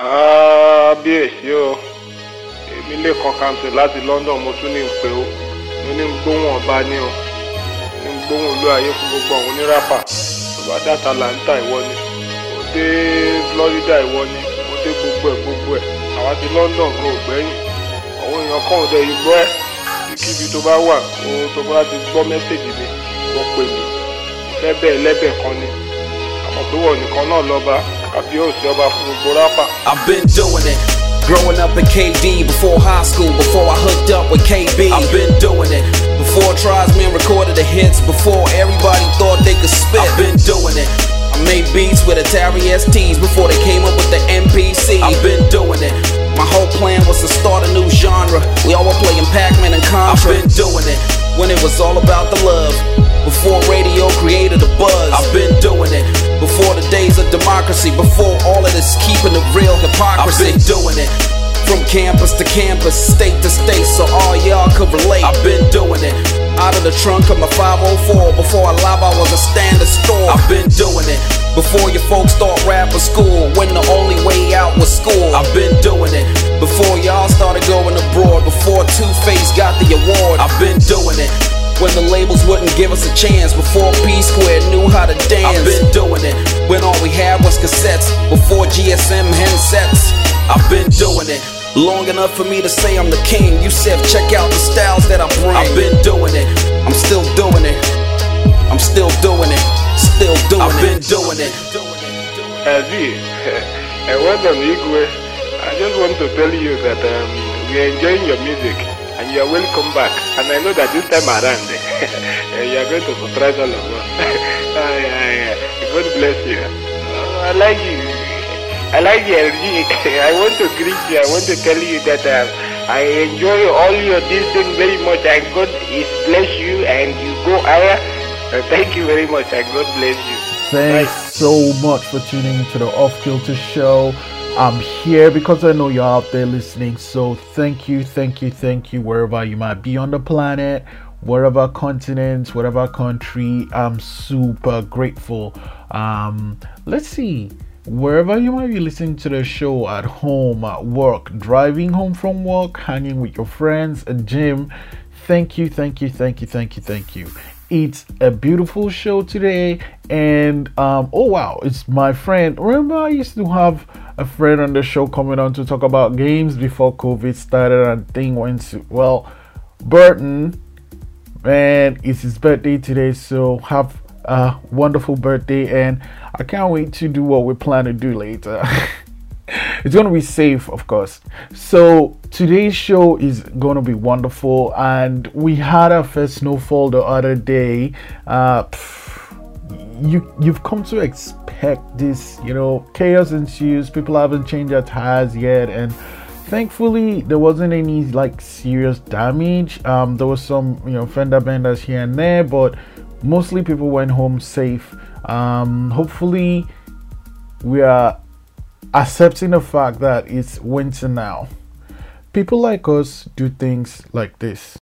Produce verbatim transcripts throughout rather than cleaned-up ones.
Ah, bíyèsí o, èmi lè kàn kàmsẹ̀ láti London mo tún ní ìpè o, mo ní gbóhùn ọba ní o, ní gbóhùn olú ayé fún gbogbo àwọn oníràpà, ọba dàtà làǹtà ìwọ ni, mo dé Florida ìwọ ni, mo dé gbogbo ẹ̀ gbogbo ẹ̀, àwa ti London gan ò gbẹ́yìn, àwọn èèyàn kàn ọ̀dẹ̀ yìí gbọ́ ẹ̀, kíkíbi tó bá wà, ohun tó bá ti gbọ́ mẹ́sẹ̀gì mi, wọ́n pè mí, lẹ́bẹ̀ẹ́ lẹ́bẹ̀ẹ́ kan ni. I've been doing it, growing up in K D before high school, before I hooked up with K B. I've been doing it, before Trisman recorded the hits, before everybody thought they could spit. I've been doing it, I made beats with Atari S Ts before they came up with the M P C. I've been doing it, my whole plan was to start a new genre, we all were playing Pac-Man and Contra. I've been doing it, when it was all about the love, before radio created a buzz. I've been doing it, before the days of democracy, before all of this keeping the real hypocrisy. I've been doing it, from campus to campus, state to state, so all y'all could relate. I've been doing it, out of the trunk of my five oh four, before a live I was a standard store. I've been doing it, before your folks start rapping school, when the only way out was school. I've been doing it, before y'all started going abroad, before Two-Face got the award. I've been doing it, when the labels wouldn't give us a chance, before P-Squared knew how to dance. I've been doing it, when all we had was cassettes, before G S M handsets. I've been doing it, long enough for me to say I'm the king. You said check out the styles that I bring. I've been doing it, I'm still doing it, I'm still doing it, still doing it. I've been doing it. I just want to tell you that um, we're enjoying your music and you're welcome back. And I know that this time around, you're going to surprise all of us. Oh, yeah, yeah. God bless you. Oh, I like you. I like the energy. I want to greet you. I want to tell you that um, I enjoy all your these things very much. And God is bless you and you go higher. Uh, thank you very much and God bless you. Thanks Bye. So much for tuning to the Off-Kilter Show. I'm here because I know you're out there listening, so thank you, thank you, thank you, wherever you might be on the planet, wherever continent, whatever country. I'm super grateful. Um, let's see, wherever you might be listening to the show, at home, at work, driving home from work, hanging with your friends, at gym, thank you, thank you, thank you, thank you, thank you. It's a beautiful show today, and um, oh wow, it's my friend. Remember, I used to have a friend on the show coming on to talk about games before COVID started and thing went to, well, Burton, man, it's his birthday today, so have a wonderful birthday, and I can't wait to do what we plan to do later. It's going to be safe, of course. So today's show is going to be wonderful, and we had our first snowfall the other day. uh pff, you you've come to expect this, you know, chaos ensues, people haven't changed their tires yet, and thankfully there wasn't any like serious damage. Um there was some, you know, fender benders here and there, but mostly people went home safe. Um hopefully we are accepting the fact that it's winter now. People like us do things like this.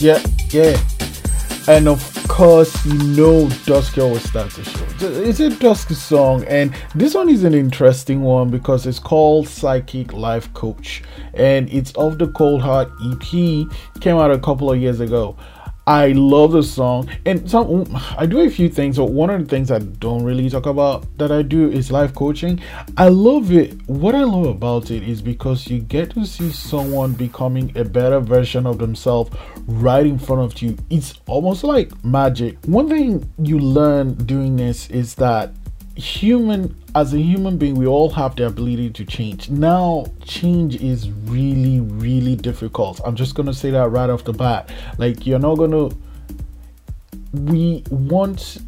yeah, yeah. And of course, you know, Dusky always starts the show. It's a Dusky song, and this one is an interesting one because it's called Psychic Life Coach, and it's of the Cold Heart E P. Came out a couple of years ago. I love the song, and some I do a few things, but one of the things I don't really talk about that I do is life coaching. I love it. What I love about it is because you get to see someone becoming a better version of themselves right in front of you. It's almost like magic. One thing you learn doing this is that human as a human being, we all have the ability to change. Now, change is really, really difficult. I'm just gonna say that right off the bat. Like, you're not gonna we want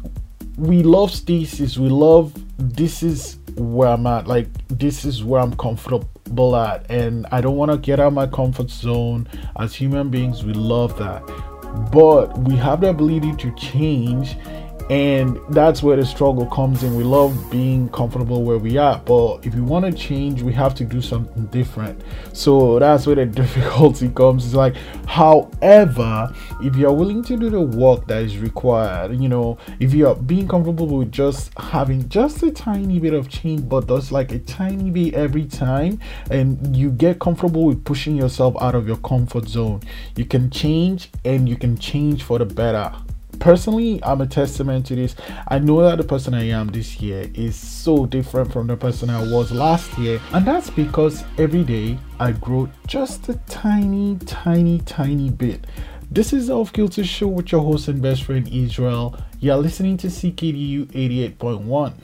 we love stasis, we love this is where I'm at, like this is where I'm comfortable at, and I don't want to get out of my comfort zone. As human beings, we love that, but we have the ability to change. And that's where the struggle comes in. We love being comfortable where we are, but if we want to change, we have to do something different. So that's where the difficulty comes. It's like, however, if you're willing to do the work that is required, you know, if you're being comfortable with just having just a tiny bit of change, but that's like a tiny bit every time, and you get comfortable with pushing yourself out of your comfort zone, you can change, and you can change for the better. Personally, I'm a testament to this. I know that the person I am this year is so different from the person I was last year, and that's because every day I grow just a tiny, tiny, tiny bit. This is the Off Kilter Show with your host and best friend Israel. You're listening to C K D U eighty-eight point one.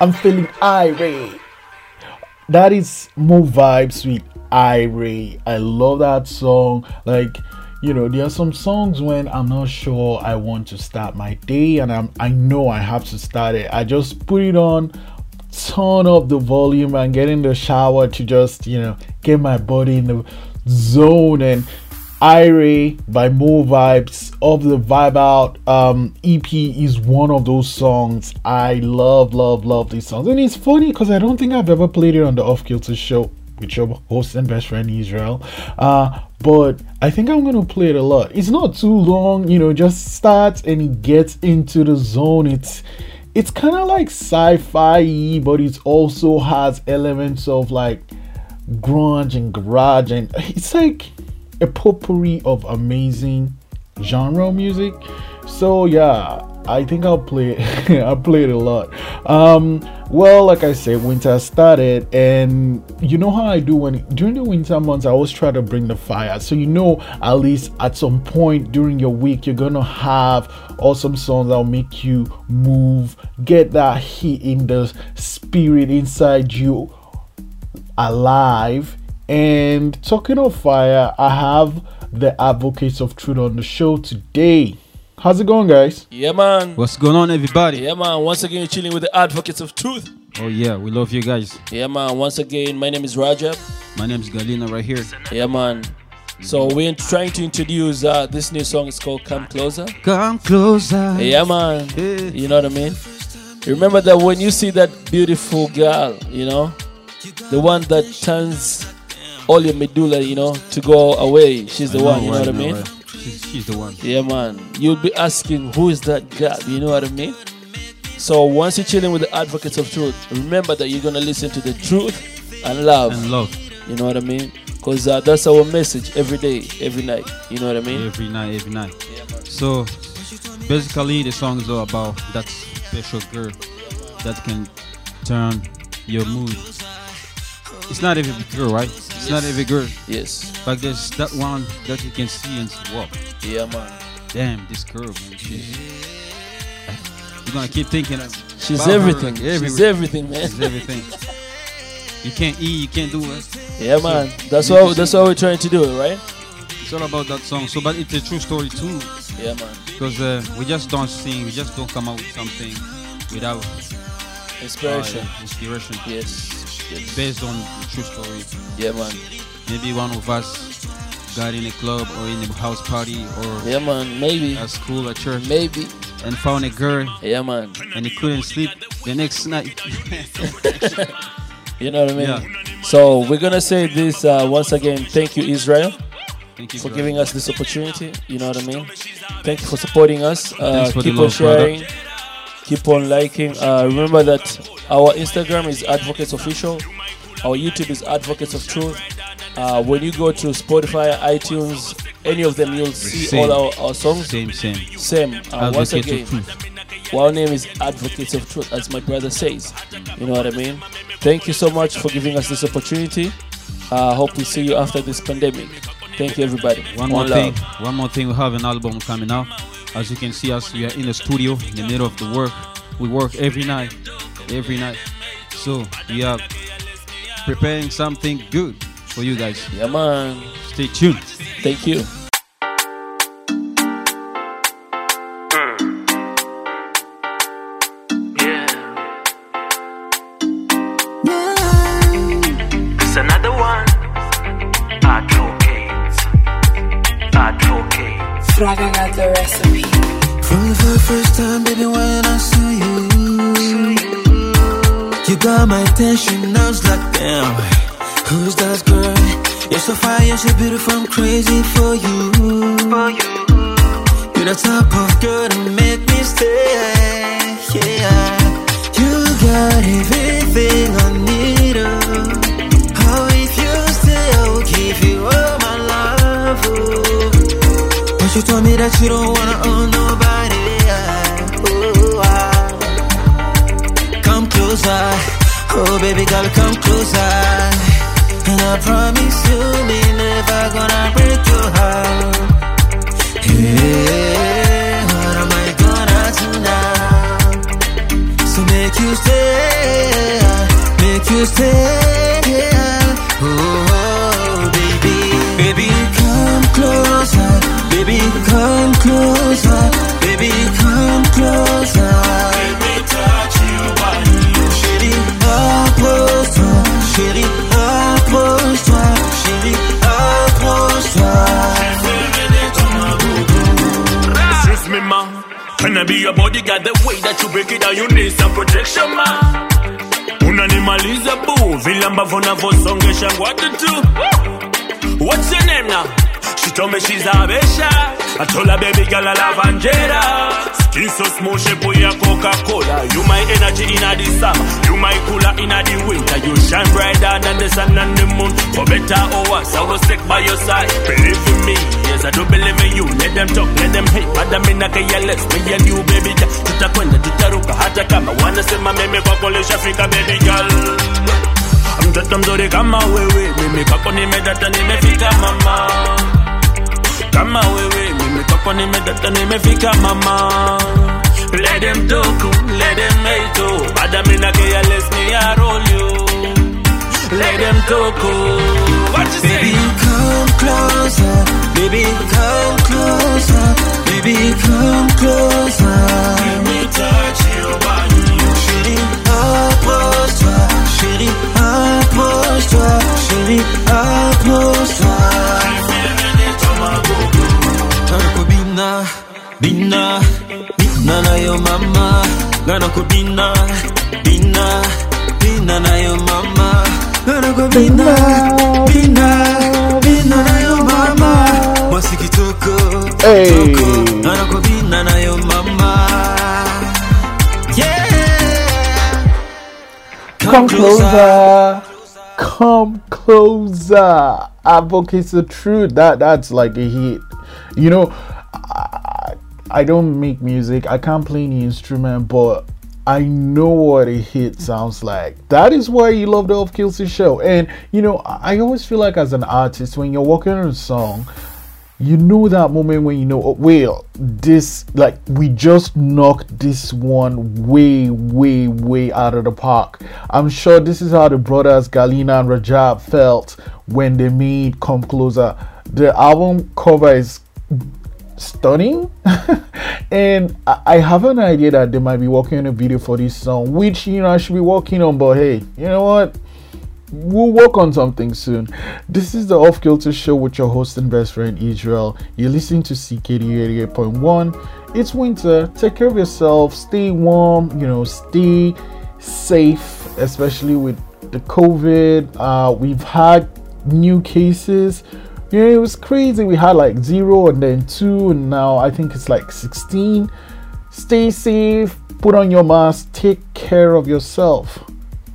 I'm feeling Irie. That is Mo Vibes with Irie. I love that song. Like, you know, there are some songs when I'm not sure I want to start my day, and I'm, I know I have to start it. I just put it on, turn up the volume, and get in the shower to just, you know, get my body in the zone. And Irie by Mo Vibes of the Vibe Out um, E P is one of those songs. I love, love, love these songs. And it's funny because I don't think I've ever played it on the Off Kilter Show, with your host and best friend Israel, uh, but I think I'm gonna play it a lot. It's not too long, you know, just starts and it gets into the zone. It's it's kind of like sci-fi, but it also has elements of like grunge and garage, and it's like a potpourri of amazing genre music. So yeah, I think I'll play it. I played a lot. Um, well, like I said, winter started, and you know how I do when during the winter months, I always try to bring the fire. So you know, at least at some point during your week, you're gonna have awesome songs that'll make you move, get that heat in the spirit inside you, alive. And talking of fire, I have the Advocates of Truth on the show today. How's it going, guys? Yeah, man. What's going on, everybody? Yeah, man. Once again, you're chilling with the Advocates of Truth. Oh, yeah. We love you guys. Yeah, man. Once again, my name is Rajab. My name is Galina right here. Yeah, man. So we're trying to introduce uh, this new song. It's called Come Closer. Come Closer. Yeah, man. Hey. You know what I mean? Remember that when you see that beautiful girl, you know, the one that turns all your medulla, you know, to go away. She's the know, one, you know right, what I mean? Right. She's, she's the one. Yeah, man. You'll be asking, who is that girl? You know what I mean? So once you're chilling with the Advocates of Truth, remember that you're going to listen to the truth and love. And love. You know what I mean? Because uh, that's our message every day, every night. You know what I mean? Every night, every night. Yeah, man. So basically the song is all about that special girl that can turn your mood. It's not every girl, right? It's yes. not every girl. Yes. But there's that one that you can see and walk. Yeah, man. Damn, this girl, man. She's, you're gonna keep thinking. She's everything. Her, like, everything. She's everything, man. She's everything. You can't eat. You can't do it. Yeah, so, man. That's what. That's what we're trying to do, right? It's all about that song. So, but it's a true story too. Yeah, man. Because uh, we just don't sing. We just don't come out with something without inspiration. Uh, inspiration. Yes. Yes. Based on the true story. Yeah, man. Maybe one of us got in a club or in a house party or yeah, man, maybe at school, at church, maybe, and found a girl. Yeah, man. And he couldn't sleep the next night. You know what I mean? Yeah. So we're gonna say this uh, once again. Thank you, Israel. Thank you for Israel. Giving us this opportunity. You know what I mean? Thank you for supporting us. Uh, for keep on love, sharing. Brother. Keep on liking. Uh, remember that our Instagram is Advocates Official. Our YouTube is Advocates of Truth. Uh, when you go to Spotify, iTunes, any of them, you'll see same. all our, our songs. Same, same. Same. Uh, once again, our name is Advocates of Truth, as my brother says. You know what I mean? Thank you so much for giving us this opportunity. I uh, hope we see you after this pandemic. Thank you, everybody. One more thing. One more thing. We have an album coming out. As you can see us, we are in the studio in the middle of the work. We work every night, every night. So we are preparing something good for you guys. Yeah, man. Stay tuned. Thank you. Braga got the recipe. From the first time, baby, when I saw you, you got my attention. I was like, damn, who's that girl? You're so fine, you're so beautiful, I'm crazy for you. For you. You're the type of girl to make me stay. Yeah, you got everything I need. Oh, oh if you stay, I will give you all my love. Oh. You told me that you don't wanna own nobody. Oh, I come closer. Oh, baby, girl, come closer. And I promise you, me never gonna break your heart. Yeah, what am I gonna do now? So make you stay, make you stay. Oh, baby, baby, come closer. touch me, ma. Can I be your bodyguard? The way that you break it down, you need some protection, ma. Unanimaliza boo, vilamba vona vosongesha ngwatutu. What's your name now? She told me she's a besha. I told her baby girl I love Angela. Skin so smooth, she put your Coca-Cola. You my energy in the summer, you my cooler in the winter. You shine brighter than the sun and the moon. For better or worse, I was sick by your side. Believe in me, yes I do believe in you. Let them talk, let them hate, but I mean I can't yell less. Me and you, baby girl, tutakwenda, tutaruka, hata kama wanasema mimi kwako lishafika, baby girl. Mtoto mzuri kama wewe, mimi kwako nimedata, nimefika mama. Kama wewe, mimi kwako nimedata, nimefika mama. Let them talk, let them hate you, but I mean I can't less, me I roll you. Let them talk, what you baby, say? Come closer, baby, come closer, baby, come closer. Let me touch your body. Chérie, approche-toi, chérie, approche-toi, chérie, approche-toi. Bienvenue to my bobo. Nana kubina, bina, bina na yo mama. Nana kubina, bina, bina na yo mama. Nana kubina, bina, bina na yo mama. Masiki toko, toko. Nana kubina na yo mama. Yeah. Come, Come closer. closer. Come closer. Advocates of Truth. That that's like a hit. You know, I, I don't make music. I can't play any instrument, but I know what a hit sounds like. That is why you love the Off Kilty Show. And you know, I always feel like as an artist, when you're working on a song, you know that moment when you know, oh, well, this, like, we just knocked this one way, way, way out of the park. I'm sure this is how the brothers Galina and Rajab felt when they made Come Closer. The album cover is stunning and I have an idea that they might be working on a video for this song, which, you know, I should be working on, but hey, you know what, we'll work on something soon. This is the Off Kilter Show with your host and best friend Israel. You're listening to C K D U eighty-eight point one. It's winter. Take care of yourself, stay warm, you know, stay safe, especially with the COVID. Uh we've had new cases. Yeah, it was crazy. We had like zero and then two, and now I think it's like sixteen. Stay safe, put on your mask, take care of yourself.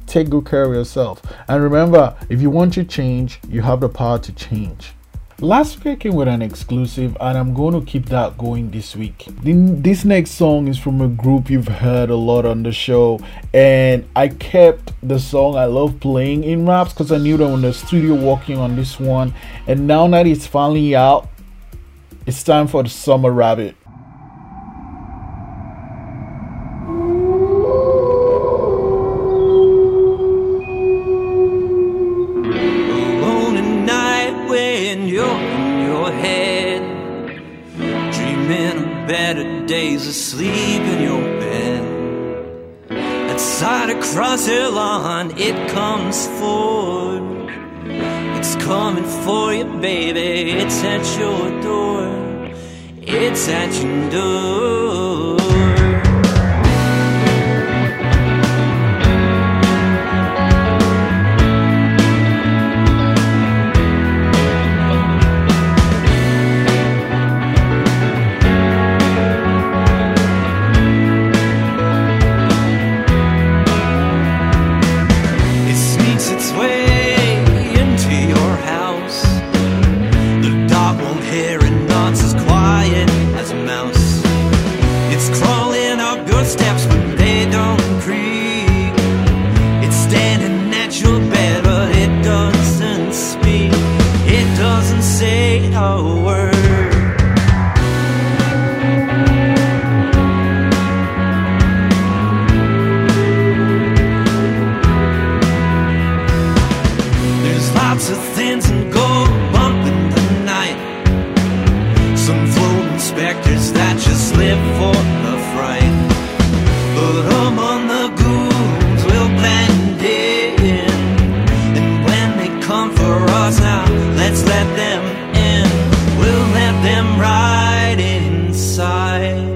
Take good care of yourself. And remember, if you want to change, you have the power to change. Last week came with an exclusive, and I'm going to keep that going this week. This next song is from a group you've heard a lot on the show, and I kept the song I love playing in raps because I knew they were in the studio working on this one. And now that it's finally out, it's time for the Summer Rabbit. Asleep in your bed, outside across your lawn, it comes forward. It's coming for you, baby. It's at your door. It's at your door. Let's let them in, we'll let them ride inside.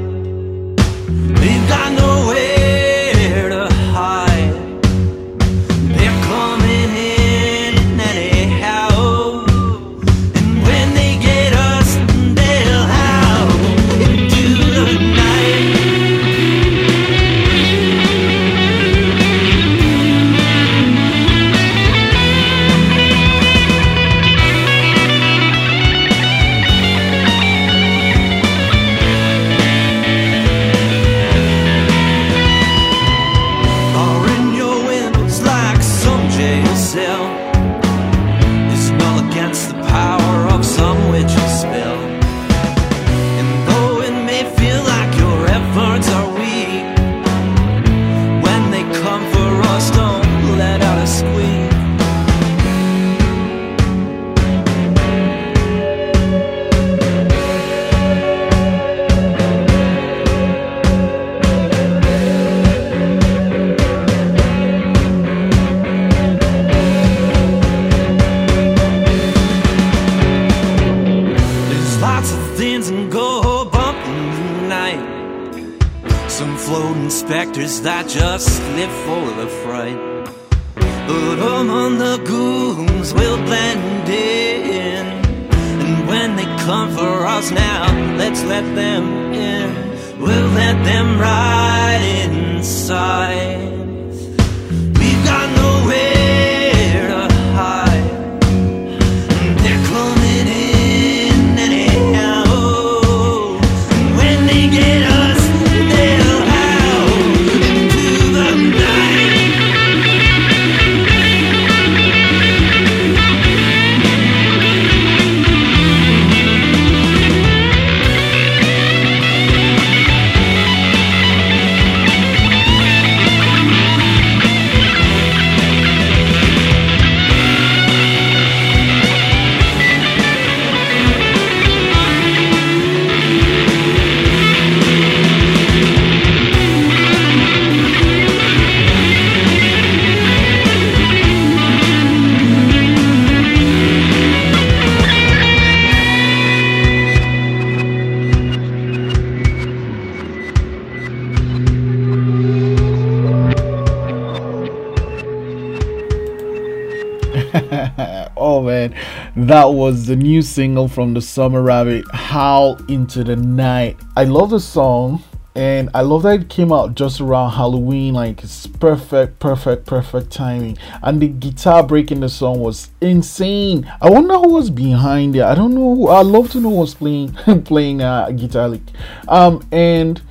lots of thins and go bump in the night. Some floating specters that just slip for the fright. But among the goons we'll blend in, and when they come for us now, let's let them in. We'll let them ride inside. We've got nowhere to hide, and they're coming in anyhow. And when they get us, they'll howl into the That was the new single from the Summer Rabbit, Howl Into The Night. I love the song, and I love that it came out just around Halloween. Like, it's perfect, perfect, perfect timing. And the guitar break in the song was insane. I wonder who was behind it. I don't know who. I'd love to know who was playing playing uh, guitar lick. Um, and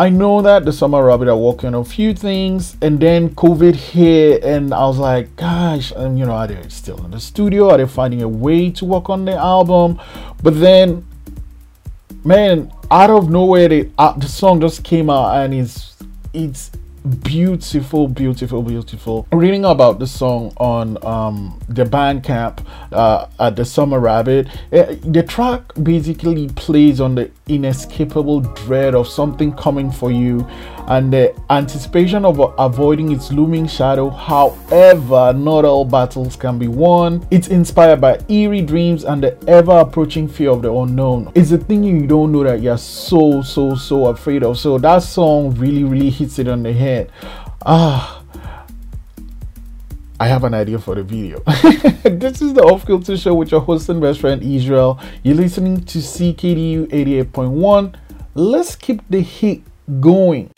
I know that the Summer Rabbit are working on a few things, and then COVID hit, and I was like, gosh, and you know, are they still in the studio? Are they finding a way to work on the album? But then, man, out of nowhere, they, uh, the song just came out, and it's it's beautiful, beautiful, beautiful. Reading about the song on um, the Bandcamp uh, at the Summer Rabbit, it, the track basically plays on the inescapable dread of something coming for you and the anticipation of avoiding its looming shadow. However, not all battles can be won. It's inspired by eerie dreams and the ever approaching fear of the unknown. It's the thing you don't know that you're so so so afraid of. So that song really really hits it on the head. Ah, I have an idea for the video. This is the Off Kilter Show with your host and best friend Israel. You're listening to C K D U eighty-eight point one. Let's keep the heat going.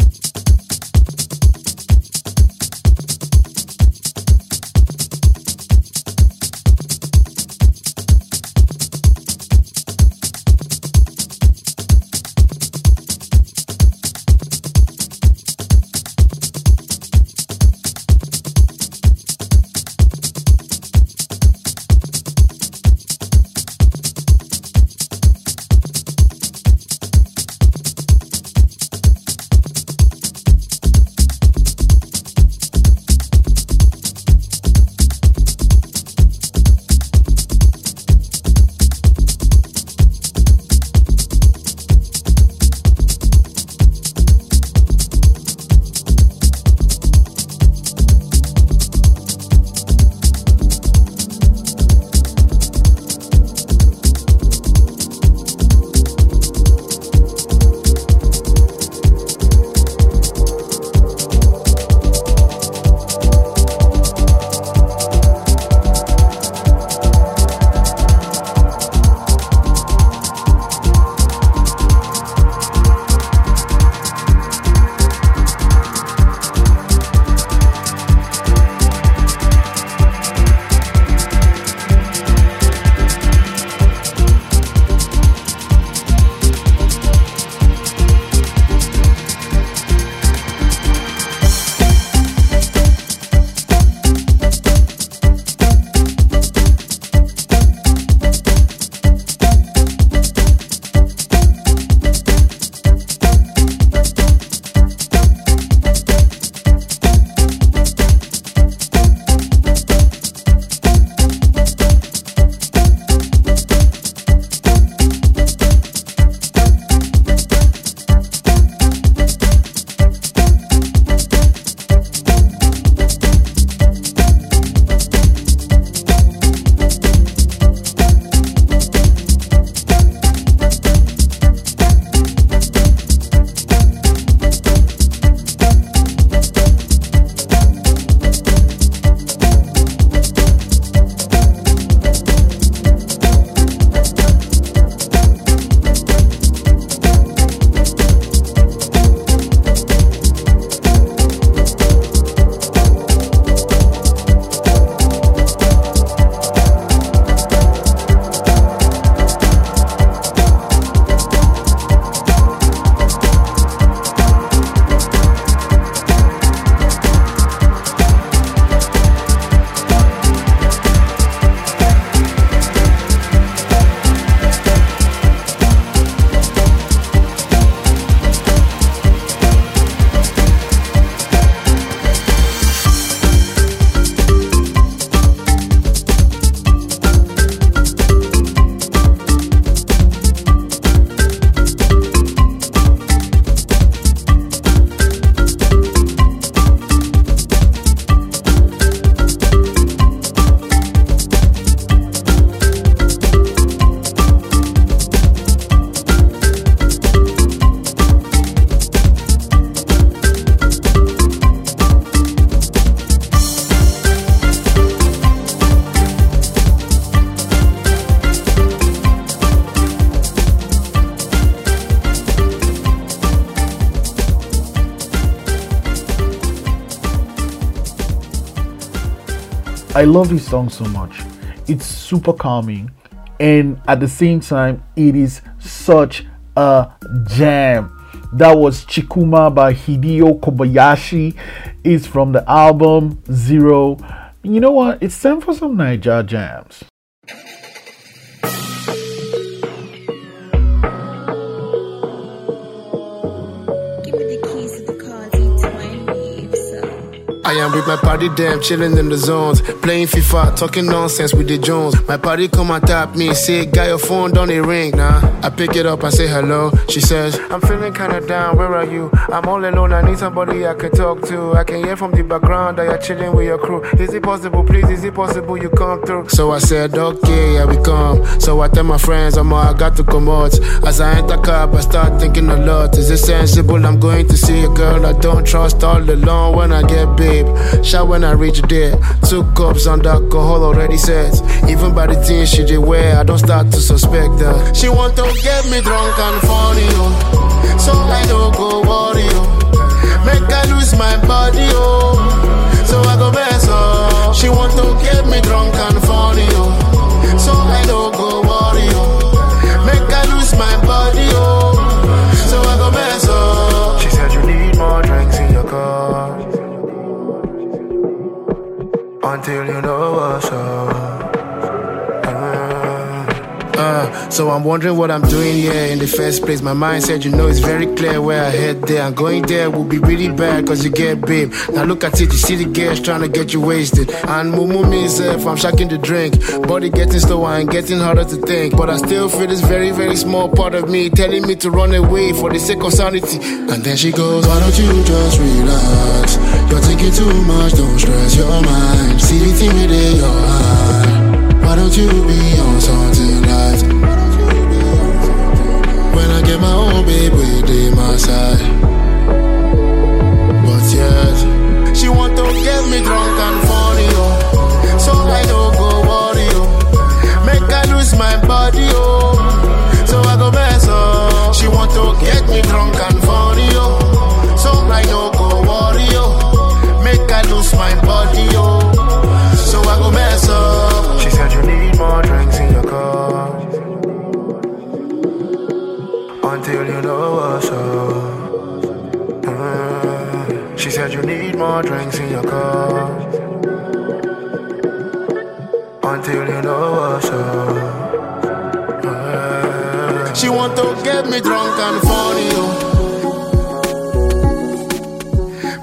I love this song so much. It's super calming, and at the same time, it is such a jam. That was Chikuma by Hideo Kobayashi. It's from the album Zero. You know what? It's time for some Naija jams. I am with my party them, chilling in the zones, playing FIFA, talking nonsense with the Jones. My party come and tap me, say, "Guy, your phone don't it ring now?" Nah. I pick it up and say hello. She says, "I'm feeling kinda down, where are you? I'm all alone, I need somebody I can talk to. I can hear from the background that you're chilling with your crew. Is it possible, please? Is it possible you come through?" So I said, "Okay, I will come." So I tell my friends, I'm all I got to come out. As I enter cab, I start thinking a lot. Is it sensible? I'm going to see a girl I don't trust all alone when I get big. Shout when I reach there, two cups and alcohol already says. Even by the things she did wear, I don't start to suspect her. She want to get me drunk and funny, oh, so I don't go worry, oh, make I lose my body, oh, so I go mess up. She want to get me drunk and funny, oh, so I don't go worry, oh, make I lose my body, oh, so I go mess up. She said you need more drinks in your car until you know what's up. Uh, so I'm wondering what I'm doing here in the first place. My mind said, you know, it's very clear where I head there. And going there will be really bad, cause you get babe. Now look at it, you see the girls trying to get you wasted. And mumu means if I'm shacking the drink. Body getting slower and getting harder to think. But I still feel this very, very small part of me telling me to run away for the sake of sanity. And then she goes, "Why don't you just relax? You're thinking too much, don't stress your mind. See the thing within your heart. Why don't you be on something?" When I get my own babe within my side. But yes, she want to get me drunk and funny, oh, so I don't go worry, oh, make I lose my body, oh, so I go mess up. She want to get me drunk and funny, oh, so I don't go worry, oh, make I lose my body, oh, so I go mess up. She said you need more drinks in your car until you know what's up. uh, She said you need more drinks in your car until you know what's up. uh, She want to get me drunk and funny, oh,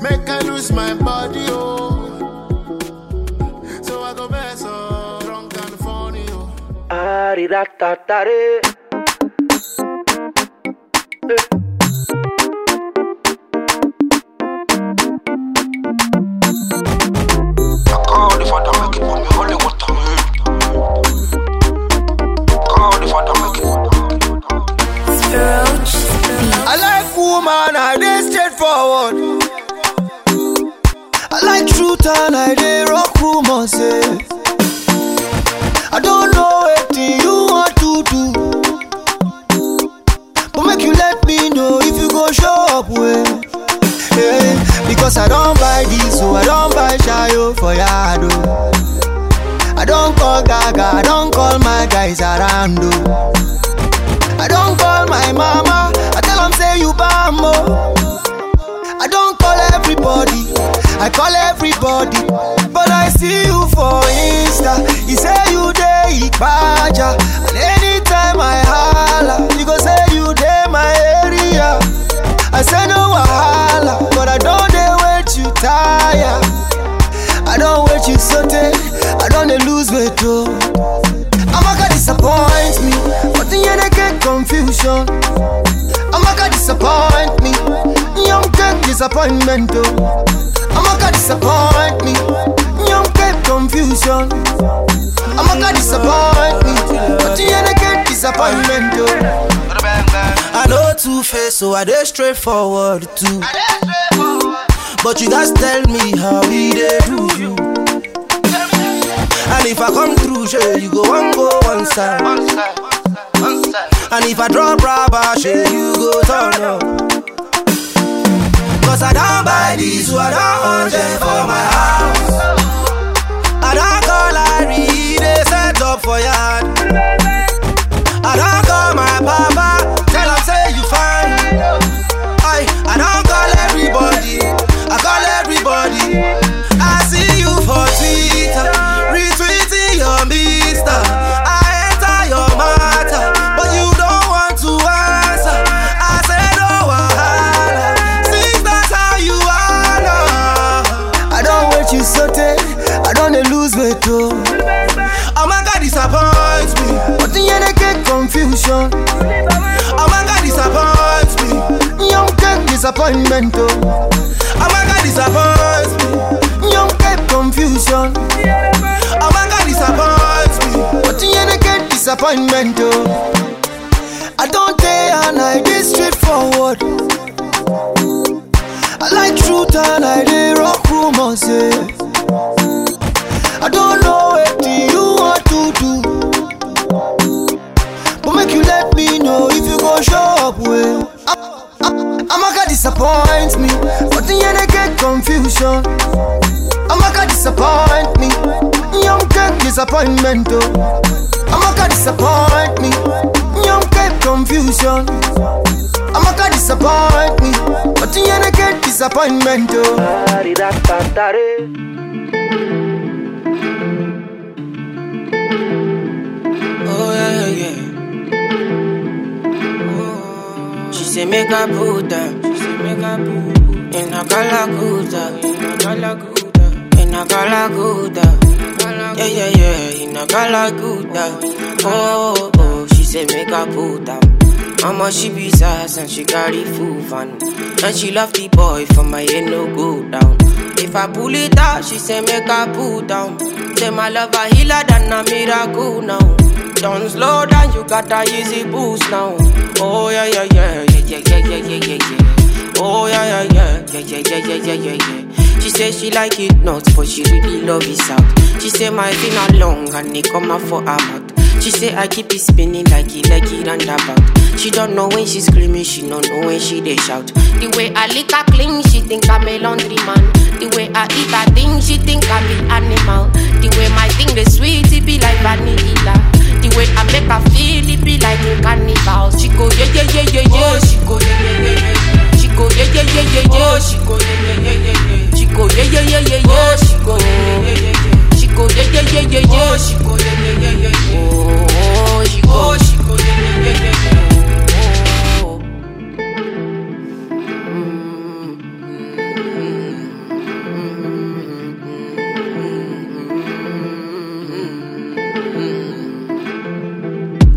make I lose my body, oh, so I go mess up. Drunk and funny, oh, aridatatare. So I dey straightforward too, but you guys tell me how we dey do you. And if I come through, she you go one go one side. And if I drop rubber, she you go turn up. Cause I don't buy these, so I don't want them for my house. I don't disappointment, oh. Amaka disappoints me. Young type confusion. Amaka disappoints me. But you ain't get disappointment, oh. I don't day and I did straightforward. I like truth and I did rock rumors, yeah. I don't know what do you want to do, but make you let me know if you go show up well. Amaka disappoint me, but the end I get confusion. Amaka disappoint me, young get disappointment, oh. Amaka disappoint me, young get confusion. Amaka disappoint me, but the end I get disappointment, oh. Oh, yeah, yeah. Oh. She say make a puta, she say make a puta. In a galaguda, in a galaguda, in a galaguda. Yeah, yeah, yeah, in a galaguda. Oh, oh, she say make a puta. Mama she be sass and she carry full fun, and she love the boy for my head no go down. If I pull it out, she say make a pull down. Say my lover healer than a miracle now. Don't slow down, you got a easy boost now. Oh yeah yeah yeah yeah yeah yeah yeah yeah yeah. Oh yeah yeah yeah yeah yeah yeah yeah yeah yeah. She say she like it nuts, but she really love it out. She say my thing long and it come out for her mouth. She say I keep it spinning like it like it and about. She don't know when she screaming, she don't know when she they shout. The way I lick her clean, she think I'm a laundry man. The way I eat her thing, she think I'm an animal. The way my thing the sweet, it be like vanilla. The way I make her feel, it be like a carnival. She go yeah yeah yeah yeah yeah. She go yeah yeah yeah yeah. She go yeah yeah yeah yeah yeah. She go yeah yeah yeah yeah. She go yeah yeah yeah yeah yeah. She go yeah yeah yeah yeah. She go yeah yeah yeah yeah yeah. She go yeah yeah yeah yeah yeah. She go she go yeah yeah yeah yeah.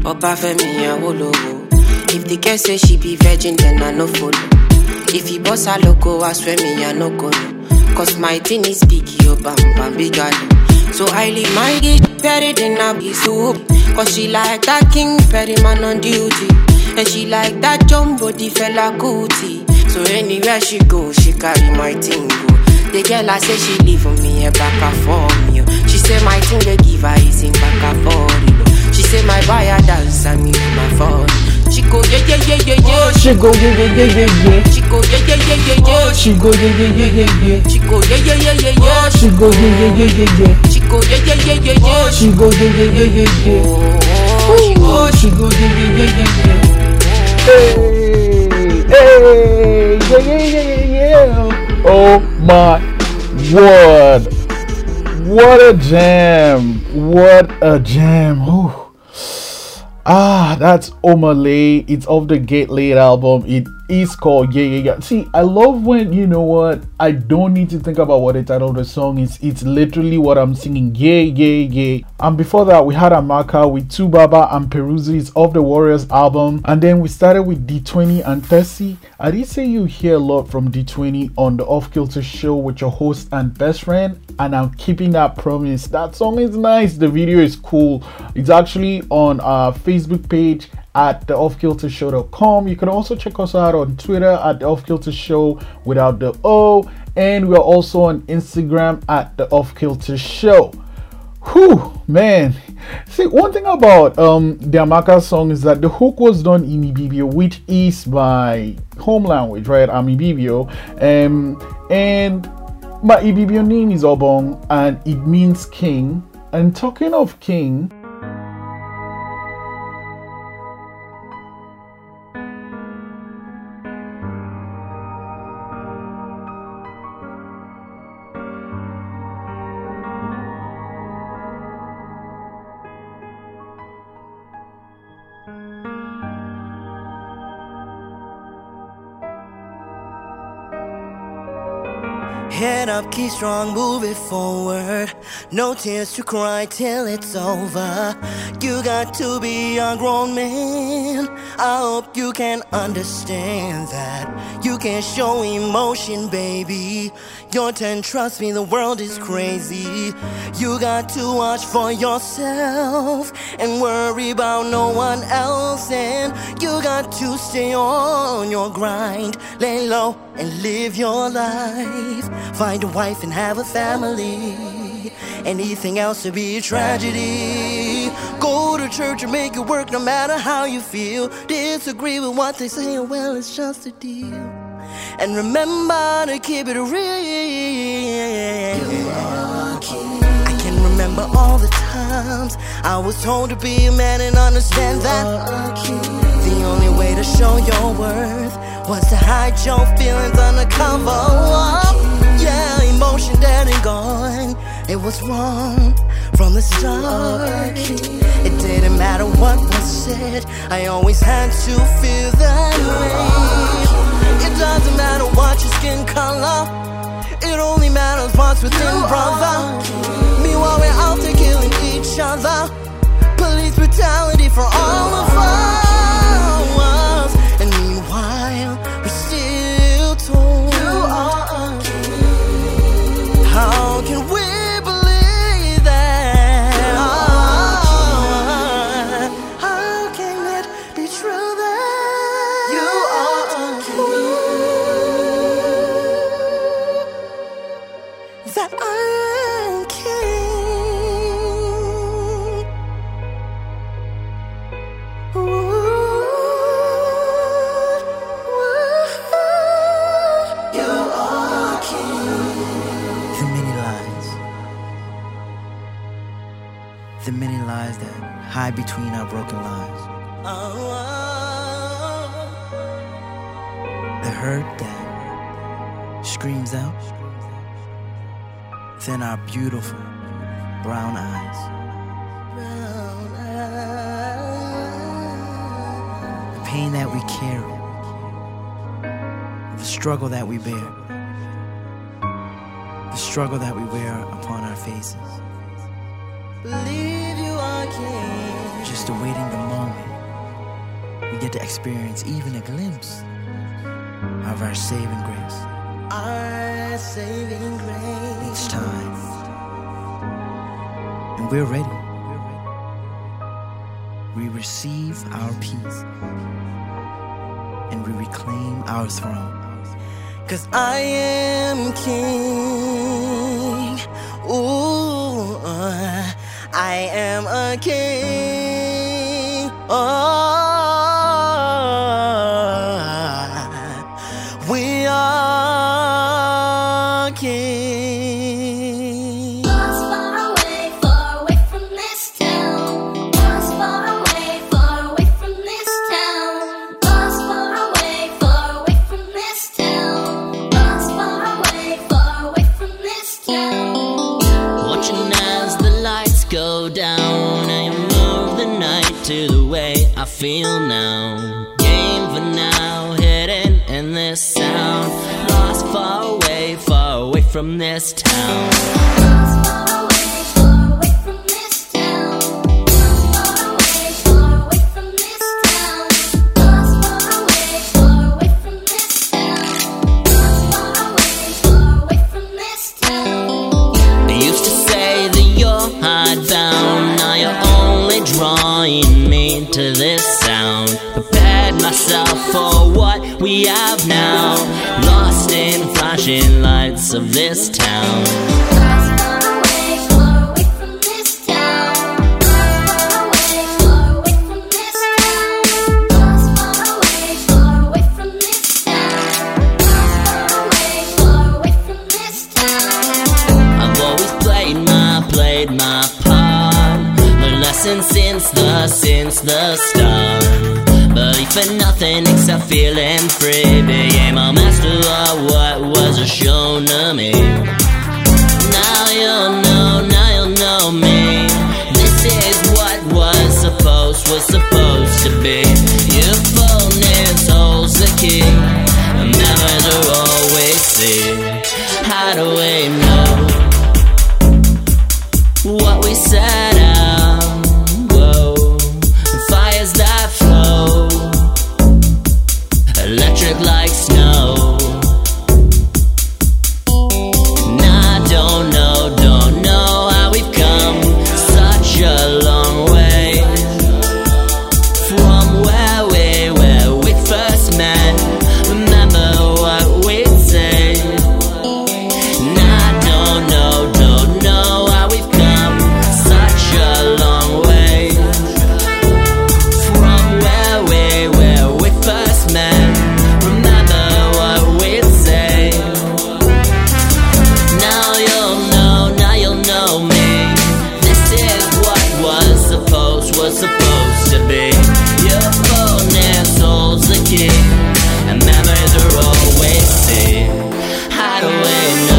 Opa for me a wolo. If the girl say she be virgin, then I no follow. If he boss a loco, I swear me I no go. Cause my thing is big, yo bam bam big girl. So I leave my gate better than I be soup. Cause she like that king Perry man on duty, and she like that jumbo the fella cootie. So anywhere she go, she carry my thing go. The girl I say she leave for me a back a for me. She say my thing they give her is in back a for me. She say my buyer dance and me my phone. She go yeah yeah yeah yeah yeah. She go yeah yeah yeah yeah yeah. She go yeah yeah yeah yeah yeah. She go yeah yeah yeah yeah yeah. She go yeah yeah yeah yeah yeah. She go yeah yeah yeah yeah yeah. She go yeah yeah yeah yeah yeah. She go yeah yeah yeah yeah yeah. She go yeah yeah yeah yeah yeah. Hey hey yeah yeah yeah yeah. Oh my word! What a jam! What a jam. Ooh. Ah, that's Omah Lay. It's off the Get Layd album. It is called Yeah Yeah Yeah. See, I love when, you know what, I don't need to think about what the title of the song is. It's literally what I'm singing. Yeah yeah yeah. And before that we had Amaka with two Baba and Peruzzi's of the Warriors album, and then we started with D twenty and Tessie. I did say you hear a lot from D twenty on the Off Kilter Show with your host and best friend, and I'm keeping that promise. That song is nice. The video is cool. It's actually on our Facebook page at the off kilter show dot com. You can also check us out on Twitter at the off kilter show without the O, and we're also on Instagram at the off kilter show. Whew, man. See, one thing about um the Amaka song is that the hook was done in Ibibio, which is my home language, right? I'm Ibibio, um, and my Ibibio name is Obong, and it means king. And talking of king, Head up, keep strong, move it forward. No tears to cry till it's over. You got to be a grown man. I hope you can understand that. You can show emotion, baby. Your turn, trust me, the world is crazy. You got to watch for yourself and worry about no one else. And you got to stay on your grind. Lay low and live your life. Find a wife and have a family. Anything else would be a tragedy. Go to church and make it work no matter how you feel. Disagree with what they say, well, it's just a deal. And remember to keep it real. You are king. I can remember all the times I was told to be a man and understand that. The only way to show your worth was to hide your feelings under cover up. Yeah, emotion dead and gone. It was wrong from the start. It didn't matter what was said. I always had to feel that way. It doesn't matter what your skin color. It only matters what's within, brother. Meanwhile, we're out there killing each other. Police brutality for all of us. How can we believe that? Oh, how can it be true that you are king? That I am king. Ooh. The many lies that hide between our broken lives. The hurt that screams out. Then our beautiful brown eyes. The pain that we carry. The struggle that we bear. The struggle that we wear upon our faces. Believe you are king. Just awaiting the moment we get to experience even a glimpse of our saving grace. Our saving grace. Each time. And we're ready. We receive our peace. And we reclaim our throne. Cause I am king. Ooh, uh. I am a king. Oh, we are kings. Once far away, far away from this town. Once far away, far away from this town. Once far away, far away from this town. Once far away, far away from this town. Watching as the lights go down and you move the night to the way I feel now. Game for now, hidden in this sound. Lost far away, far away from this town. Lost far away, far away from this town. Lost far away, far away from this town. Lost far away, far away from this town. Lost far away, far away from this town. They used to hidebound, now you're only drawing me to this sound. Prepared myself for what we have now. Lost in flashing lights of this town. Since the, since the start, belief in nothing except feeling free. Became a master of what was a show to me. Now you'll know, now you'll know me. This is what was supposed, was supposed to be. Youthfulness holds the key. Memories are all we see. How do work like snow. Nah, don't know, don't know how we've come such a long way from where we were we first met. Remember what we'd say. Nah, don't know, don't know how we've come such a long way from where we were we first met. Remember what we'd say. Now you'll know, now you'll know me. This is what was supposed, was supposed to be. Your phone and soul's the key, and memories are always seen. How do we know?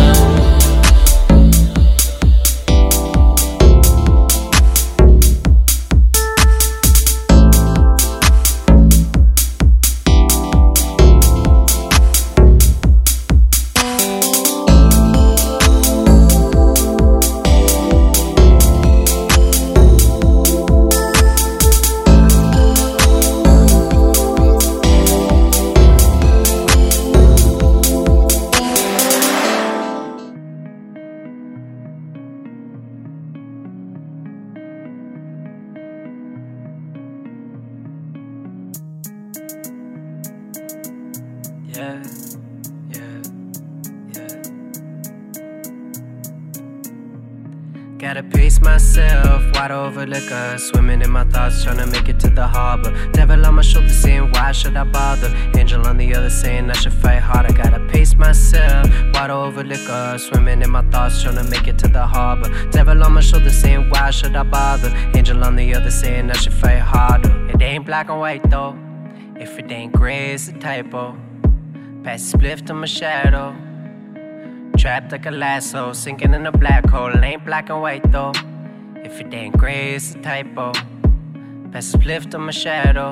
Yeah, yeah, yeah. Gotta pace myself, wide over liquor. Swimming in my thoughts, trying to make it to the harbor. Devil on my shoulder saying, why should I bother? Angel on the other saying, I should fight harder. Gotta pace myself, wide over liquor. Swimming in my thoughts, trying to make it to the harbor. Devil on my shoulder saying, why should I bother? Angel on the other saying, I should fight harder. It ain't black and white though. If it ain't gray, it's a typo. Pass spliff to my shadow. Trapped like a lasso, sinking in a black hole. It ain't black and white though. If it ain't gray, it's a typo. Pass spliff to my shadow.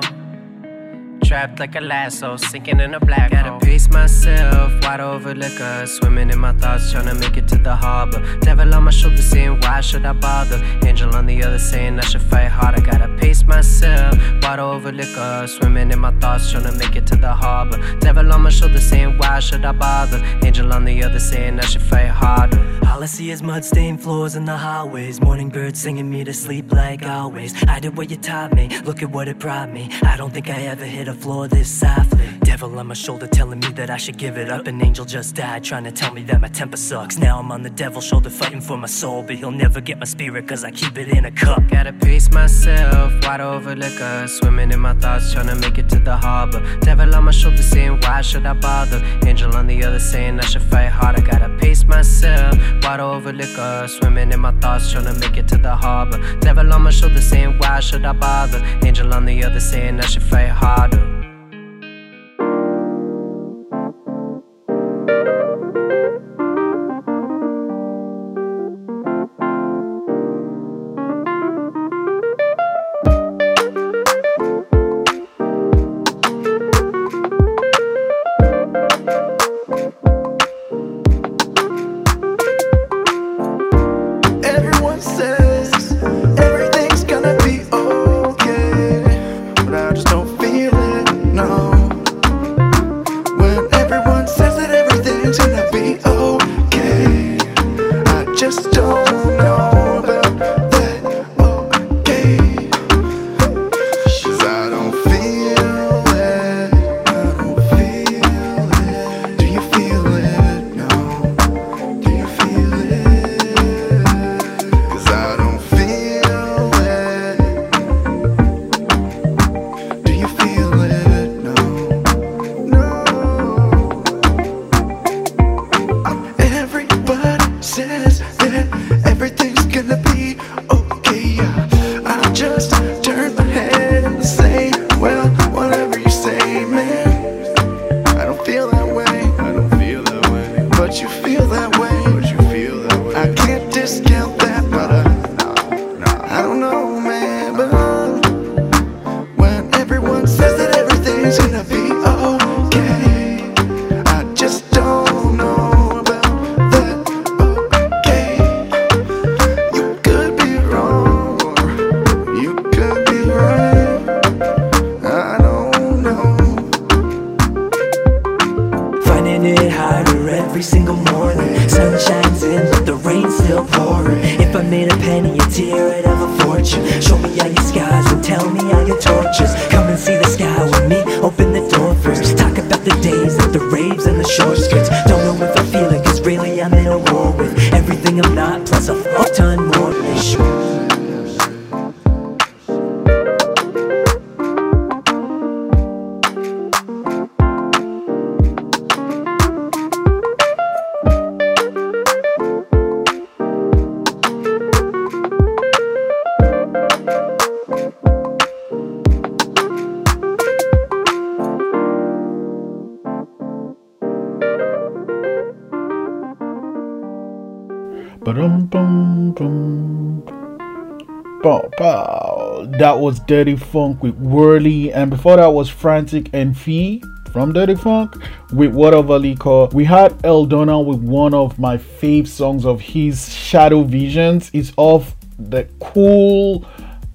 Trapped like a lasso, sinking in a black hole. Gotta pace myself, wide over liquor. Swimming in my thoughts, trying to make it to the harbor. Devil on my shoulder saying, why should I bother? Angel on the other saying, I should fight harder. Gotta pace myself, wide over liquor. Swimming in my thoughts, trying to make it to the harbor. Devil on my shoulder saying, why should I bother? Angel on the other saying, I should fight harder. All I see is mud-stained floors in the highways. Morning birds singing me to sleep like always. I did what you taught me, look at what it brought me. I don't think I ever hit a floor this softly. Devil on my shoulder telling me that I should give it up. An angel just died trying to tell me that my temper sucks. Now I'm on the devil's shoulder fighting for my soul, but he'll never get my spirit cause I keep it in a cup. Gotta pace myself, wide over liquor. Swimming in my thoughts trying to make it to the harbor. Devil on my shoulder saying, why should I bother? Angel on the other saying, I should fight harder. Gotta pace myself, wide over liquor. Swimming in my thoughts trying to make it to the harbor. Devil on my shoulder saying, why should I bother? Angel on the other saying, I should fight harder. grind it harder every single morning. Sun shines in, but the rain's still pouring. If I made a penny, a tear, I'd have a fortune. Show me all your skies and tell me all your tortures. Come and see the sky with me, open the door first. Talk about the days of the raves and the short skirts. Don't know if I feel it, cause really I'm in a war with everything I'm not, plus a fuck ton more. That was Dirty Funk with Whirly, and before that was Frantic and Fee from Dirty Funk with Whatever Liquor. We had Eldona with one of my fave songs of his, Shadow Visions. It's off the cool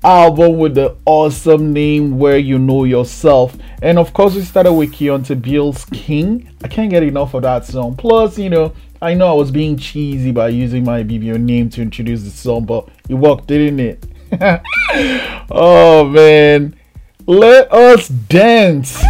album with the awesome name Where You Know Yourself. And of course we started with Keonta Bills' King. I can't get enough of that song. Plus, you know, I know I was being cheesy by using my B B O name to introduce the song, but it worked, didn't it? Oh man, let us dance.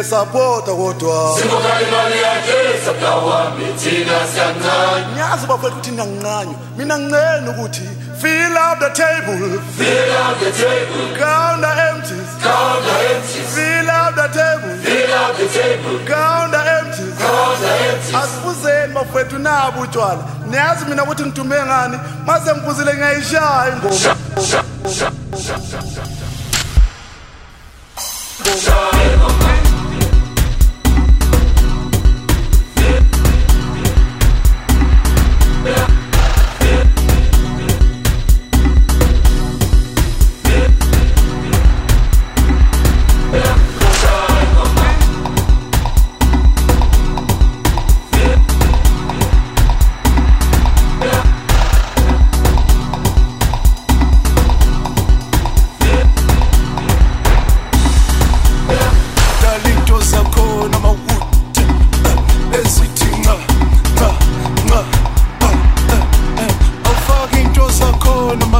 Support kodwa singokhala imali yakhe saplawa mithina siyancana nyazi bafethu nanganqanyo mina ngincene ukuthi fill out the table, fill out the table, count the empties, count the empties, fill out the table, fill out the table, count the empties, count the empties. Asibuzeni bafethu nabo utshwala niyazi mina ukuthi ngitume ngani mase ngibuzile ngayishaya ingoma.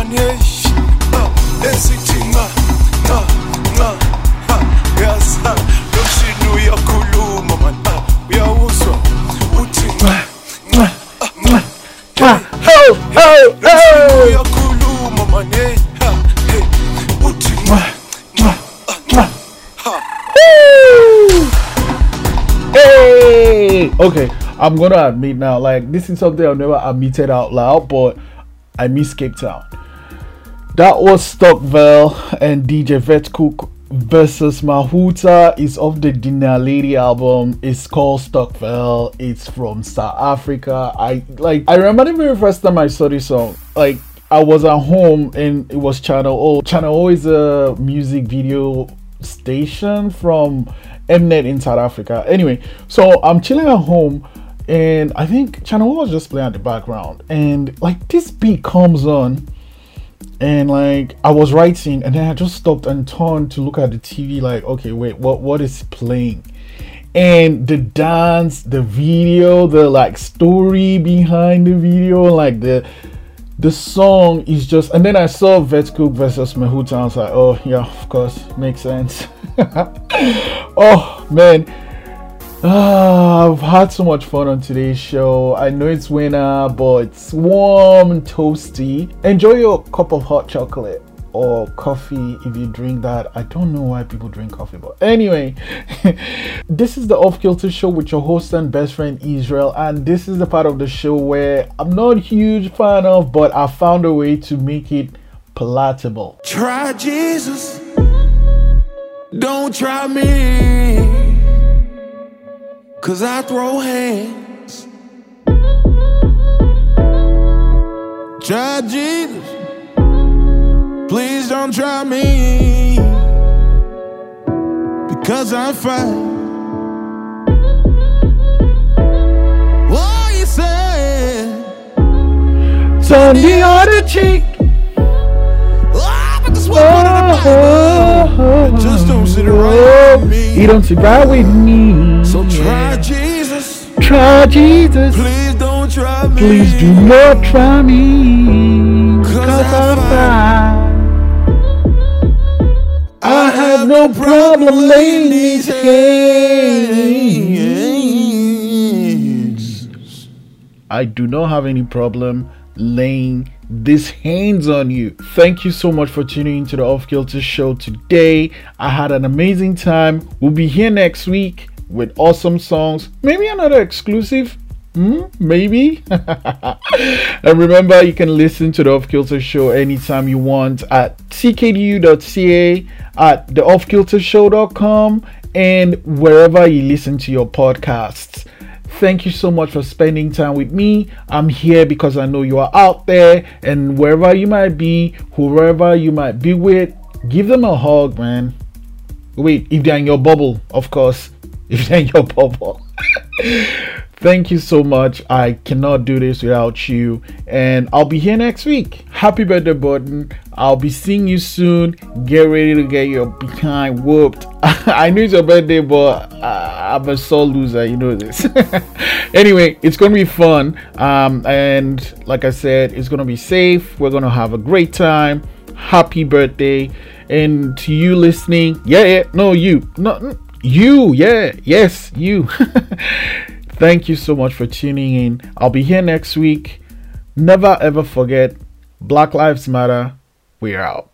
Nation Hey! Okay, I'm gonna admit now, like, this is something I've never admitted out loud, but I miss Cape Town. That was Stokvel and D J Vetkuk versus Mahoota. It's off the Dinaledi album. It's called Stokvel. It's from South Africa. I like. I remember the very first time I saw this song. Like, I was at home and it was Channel O. Channel O is a music video station from Mnet in South Africa. Anyway, so I'm chilling at home and I think Channel O was just playing at the background, and like this beat comes on. And like I was writing, and then I just stopped and turned to look at the T V like, okay, wait, what what is playing? And the dance, the video, the like story behind the video, like the the song is just, and then I saw Vetkuk versus Mahoota. I was like, oh yeah, of course, makes sense. Oh man, ah, I've had so much fun on today's show. I know it's winter, but it's warm and toasty. Enjoy your cup of hot chocolate or coffee if you drink that. I don't know why people drink coffee, but anyway. This is the Off Kilter Show with your host and best friend Israel, and this is the part of the show where I'm not a huge fan of, but I found a way to make it palatable. Try Jesus, don't try me, 'cause I throw hands. Try Jesus, please don't try me, because I'm fine. Oh, you said turn the other cheek. Oh, but this one oh, in the Bible. Oh, just don't sit around with me. You don't sit right with me. So try Jesus, try Jesus, please don't try me, please do not try me, 'cause, 'cause I'm fine. I have no problem laying these hands. I do not have any problem laying these hands on you. Thank you so much for tuning into the Off Kilter Show today. I had an amazing time. We'll be here next week with awesome songs, maybe another exclusive, hmm? maybe. And remember, you can listen to the Off Kilter Show anytime you want at c k d u dot c a, at the off kilter show dot com, and wherever you listen to your podcasts. Thank you so much for spending time with me. I'm here because I know you are out there, and wherever you might be, whoever you might be with, give them a hug, man. Wait, if they're in your bubble, of course. If you're in your bubble. Thank you so much. I cannot do this without you. And I'll be here next week. Happy birthday, Burton. I'll be seeing you soon. Get ready to get your behind whooped. I knew it's your birthday, but I, I'm a sore loser. You know this. Anyway, it's going to be fun. Um, and like I said, it's going to be safe. We're going to have a great time. Happy birthday. And to you listening. Yeah, yeah. No, you. No. You, yeah, yes, you. Thank you so much for tuning in. I'll be here next week. Never ever forget, Black Lives Matter. We're out.